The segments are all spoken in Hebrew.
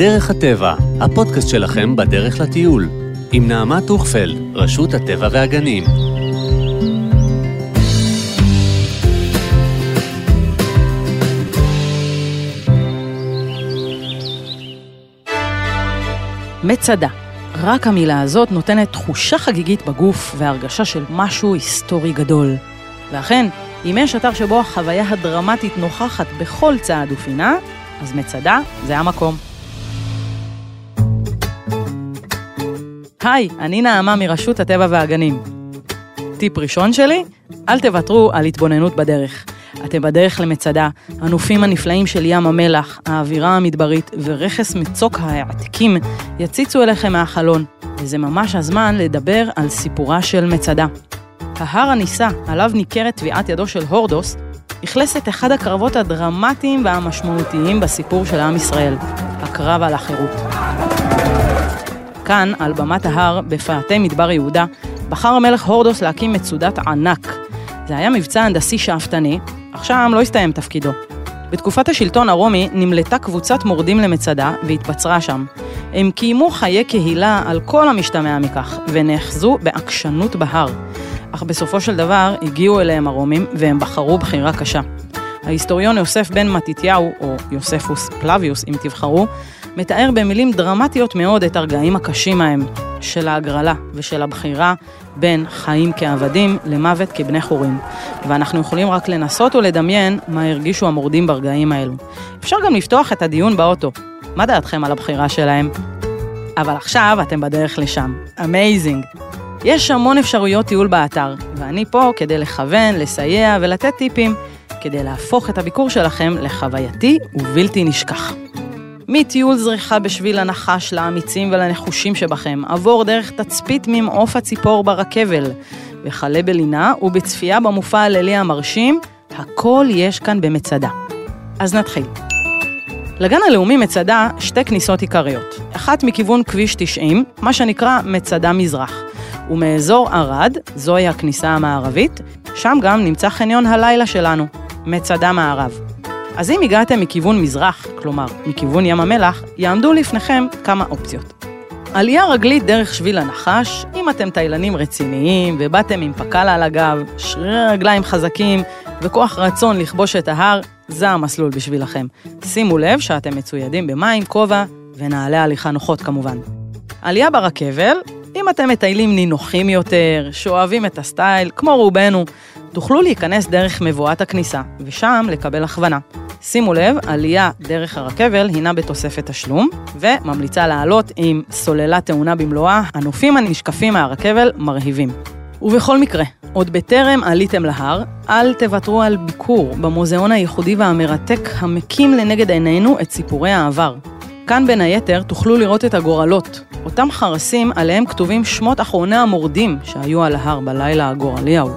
דרך הטבע, הפודקאסט שלכם בדרך לטיול, עם נעמה טוכפלד, רשות הטבע והגנים. מצדה. רק המילה הזאת נותנת תחושה חגיגית בגוף והרגשה של משהו היסטורי גדול. ואכן, אם יש אתר שבו החוויה הדרמטית נוכחת בכל צעד ופינה, אז מצדה זה המקום. היי, אני נעמה מרשות הטבע והגנים. טיפ ראשון שלי, אל תוותרו על התבוננות בדרך. אתם בדרך למצדה, הנופים הנפלאים של ים המלח, האווירה המדברית ורכס מצוק ההעתקים יציצו אליכם מהחלון, וזה ממש הזמן לדבר על סיפורה של מצדה. ההר הניסה, עליו ניכרת טביעת ידו של הורדוס, הכלס את אחד הקרבות הדרמטיים והמשמעותיים בסיפור של עם ישראל, הקרב על החירות. כאן, על במת ההר, בפאתי מדבר יהודה, בחר המלך הורדוס להקים מצודת ענק. זה היה מבצע הנדסי שאפתני, עכשיו לא הסתיים תפקידו. בתקופת השלטון הרומי נמלטה קבוצת מורדים למצדה והתבצרה שם. הם קיימו חיי קהילה על כל המשתמע מכך, ונאחזו בעקשנות בהר. אך בסופו של דבר הגיעו אליהם הרומים והם בחרו בחירה קשה. ההיסטוריון יוסף בן מתתיהו, או יוספוס פלביוס אם תבחרו, מתאר במילים דרמטיות מאוד את הרגעים הקשים ההם, של ההגרלה ושל הבחירה בין חיים כעבדים למוות כבני חורים. ואנחנו יכולים רק לנסות ולדמיין מה הרגישו המורדים ברגעים האלו. אפשר גם לפתוח את הדיון באוטו. מה דעתכם על הבחירה שלהם? אבל עכשיו אתם בדרך לשם. אמייזינג! יש המון אפשרויות טיול באתר, ואני פה כדי לכוון, לסייע ולתת טיפים, כדי להפוך את הביקור שלכם לחווייתי ובלתי נשכח. מטיול זריחה בשביל הנחש לאמיצים ולנחושים שבכם, עבור דרך תצפית ממעוף הציפור ברכבל, וחלה בלינה ובצפייה במופע הלילי המרשים, הכל יש כאן במצדה. אז נתחיל. לגן הלאומי מצדה שתי כניסות עיקריות, אחת מכיוון כביש 90, מה שנקרא מצדה מזרח, ומאזור ערד, זוהי הכניסה המערבית, שם גם נמצא חניון הלילה שלנו, מצדה מערב. אז אם הגעתם מכיוון מזרח, כלומר מכיוון ים המלח, יעמדו לפניכם כמה אופציות. עלייה רגלית דרך שביל הנחש, אם אתם טיילנים רציניים ובאתם עם פקלה על הגב, שרירי רגליים חזקים וכוח רצון לכבוש את ההר, זה המסלול בשבילכם. שימו לב שאתם מצוידים במים, כובע ונעלי הליכה נוחות כמובן. עלייה ברכבל, אם אתם מטיילים נינוחים יותר, שאוהבים את הסטייל, כמו רובנו, תוכלו להיכנס דרך מבואת הכניסה, ושם לקבל הכוונה. שימו לב, עלייה דרך הרכבל הינה בתוספת תשלום, וממליצה לעלות עם סוללה טעונה במלואה, הנופים הנשקפים מהרכבל מרהיבים. ובכל מקרה, עוד בטרם עליתם להר, אל תוותרו על ביקור במוזיאון הייחודי והמרתק המקים לנגד עינינו את סיפורי העבר. כאן בין היתר תוכלו לראות את הגורלות, אותם חרסים עליהם כתובים שמות אחרוני המורדים שהיו על ההר בלילה הגורלי ההוא.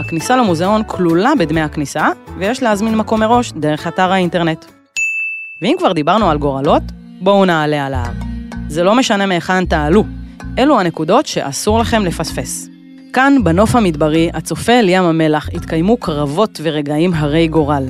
הכניסה למוזיאון כלולה בדמי הכניסה, ויש להזמין מקום מראש דרך אתר האינטרנט. ואם כבר דיברנו על גורלות, בואו נעלה על ההר. זה לא משנה מהיכן תעלו, אלו הנקודות שאסור לכם לפספס. כאן בנוף המדברי, הצופה אל ים המלח, התקיימו קרבות ורגעים הרי גורל.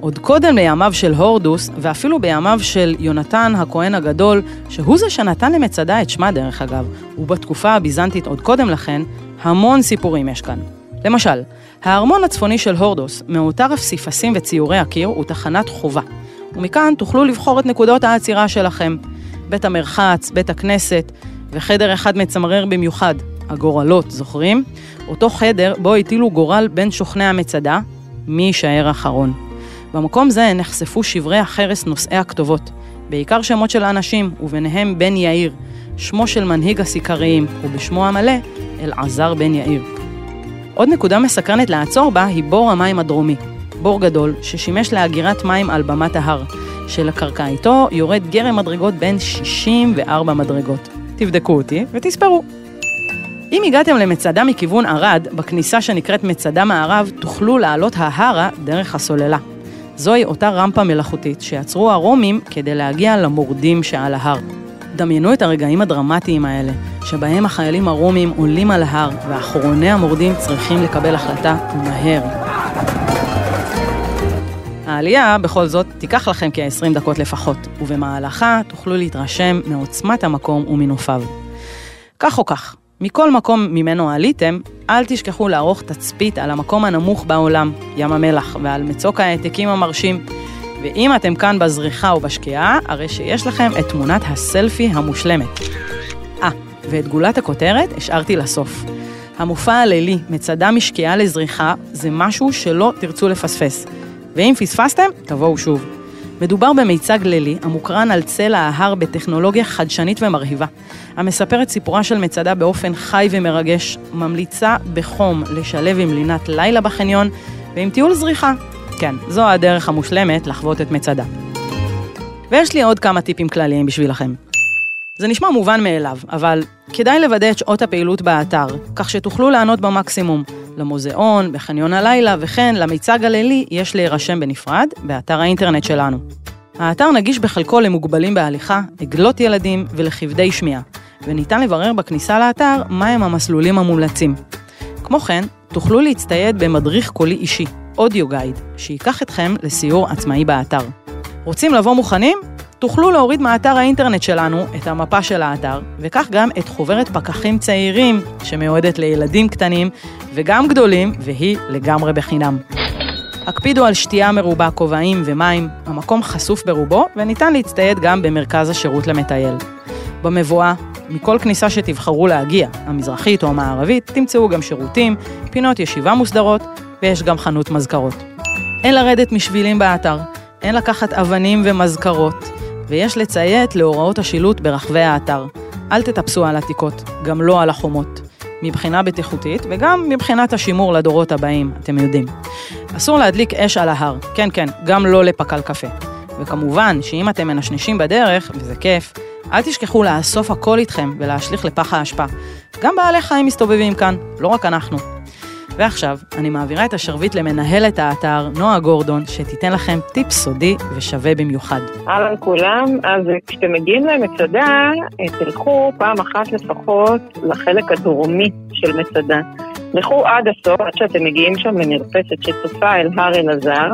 עוד קודם לימיו של הורדוס, ואפילו בימיו של יונתן הכהן הגדול, שהוא זה שנתן למצדה את שמה דרך אגב, ובתקופה הביזנטית עוד קודם לכן, המון סיפורים יש כאן. למשל, הארמון הצפוני של הורדוס, מאותר פסיפסים וציורי הקיר, הוא תחנת חובה. ומכאן תוכלו לבחור את נקודות העצירה שלכם. בית המרחץ, בית הכנסת, וחדר אחד מצמרר במיוחד, הגורלות, זוכרים? אותו חדר בו הטילו גורל בין שוכני המצדה, מי יישאר אחרון. במקום זה נחשפו שברי החרס נושאי הכתובות, בעיקר שמות של האנשים, וביניהם בן יאיר, שמו של מנהיג הסיכריים, ובשמו המלא, אלעזר בן יאיר. עוד נקודה מסקרנת לעצור בה היא בור המים הדרומי, בור גדול ששימש להגירת מים על במת ההר, שלקרקע איתו יורד גרם מדרגות בין 64 מדרגות. תבדקו אותי ותספרו. אם הגעתם למצדה מכיוון ערד, בכניסה שנקראת מצדה מערב, תוכלו לעלות ההרה דרך הסוללה. זוהי אותה רמפה מלאכותית שיצרו הרומים כדי להגיע למורדים שעל ההר. דמיינו את הרגעים הדרמטיים האלה, שבהם החיילים הרומים עולים על ההר, ואחרוני המורדים צריכים לקבל החלטה מהר. העלייה בכל זאת תיקח לכם כ-20 דקות לפחות, ובמהלכה תוכלו להתרשם מעוצמת המקום ומנופיו. כך או כך, מכל מקום ממנו עליתם, אל תשכחו לערוך תצפית על המקום הנמוך בעולם, ים המלח, ועל מצוק ההעתקים המרשים. ואם אתם כאן בזריחה או בשקיעה, הרי שיש לכם את תמונת הסלפי המושלמת. ואת גולת הכותרת השארתי לסוף. המופע הלילי, מצדה משקיעה לזריחה, זה משהו שלא תרצו לפספס. ואם פספסתם, תבואו שוב. מדובר במיצג לילי המוקרן על צל ההר בטכנולוגיה חדשנית ומרהיבה, המספרת סיפורה של מצדה באופן חי ומרגש, ממליצה בחום לשלב עם לינת לילה בחניון ועם טיול זריחה. כן, זו הדרך המושלמת לחוות את מצדה. ויש לי עוד כמה טיפים כלליים בשבילכם. זה נשמע מובן מאליו, אבל כדאי לוודא את שעות הפעילות באתר, כך שתוכלו לענות במקסימום. למוזיאון, בחניון הלילה, וכן למיצג הלילי יש להירשם בנפרד באתר האינטרנט שלנו. האתר נגיש בחלקו למוגבלים בהליכה, עגלות ילדים ולחבדי שמיעה, וניתן לברר בכניסה לאתר מהם המסלולים המומלצים. כמו כן, תוכלו להצטייד במדריך קולי אישי, אודיו גייד, שיקח אתכם לסיור עצמאי באתר. רוצים לבוא מוכנים? תוכלו להוריד מאתר האינטרנט שלנו את המפה של האתר, וכך גם את חוברת פקחים צעירים שמיועדת לילדים קטנים וגם גדולים, והיא לגמרי בחינם. הקפידו על שתייה מרובה, כובעים ומים, המקום חשוף ברובו וניתן להצטייד גם במרכז השירות למטייל. במבואה, מכל כניסה שתבחרו להגיע, המזרחית או המערבית, תמצאו גם שירותים, פינות ישיבה מוסדרות ויש גם חנות מזכרות. אין לרדת משבילים באתר, אין לקחת אבנים ומזכרות, ויש לציית להוראות השילוט ברחבי האתר. אל תטפסו על עתיקות, גם לא על החומות. מבחינה בטיחותית וגם מבחינת השימור לדורות הבאים, אתם יודעים. אסור להדליק אש על ההר, כן כן, גם לא לפקל קפה. וכמובן שאם אתם מנשנשים בדרך, וזה כיף, אל תשכחו לאסוף הכל איתכם ולהשליך לפח האשפה. גם בעלי חיים מסתובבים כאן, לא רק אנחנו. ועכשיו אני מעבירה את השרביט למנהלת האתר, נועה גורדון, שתיתן לכם טיפ סודי ושווה במיוחד. אהלן כולם, אז כשאתם מגיעים למצדה, תלכו פעם אחת לפחות לחלק הדרומי של מצדה. לכו עד הסוף, עד שאתם מגיעים שם למרפסת שצופה אל הר אלעזר,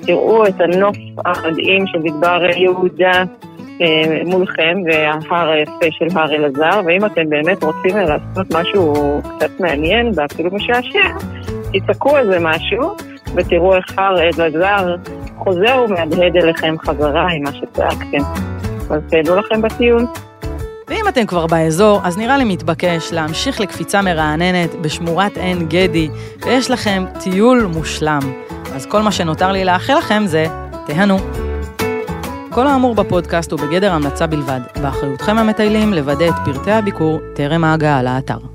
תראו את הנוף המדהים של מדבר יהודה מולכם, וההר היפה של הר אלעזר, ואם אתם באמת רוצים לעשות משהו קצת מעניין, ואפילו משעשע, תצעקו איזה משהו, ותראו איך הר אלעזר חוזר ומהדהד אליכם חזרה עם מה שצעקתם. אז תדעו לכם בטיול. ואם אתם כבר באזור, אז נראה לי מתבקש להמשיך לקפיצה מרעננת בשמורת עין גדי, ויש לכם טיול מושלם. אז כל מה שנותר לי לאחל לכם זה, תהנו. כל האמור בפודקאסט הוא בגדר המלצה בלבד, ואחריותכם המטיילים לוודא את פרטי הביקור טרם ההגעה לאתר.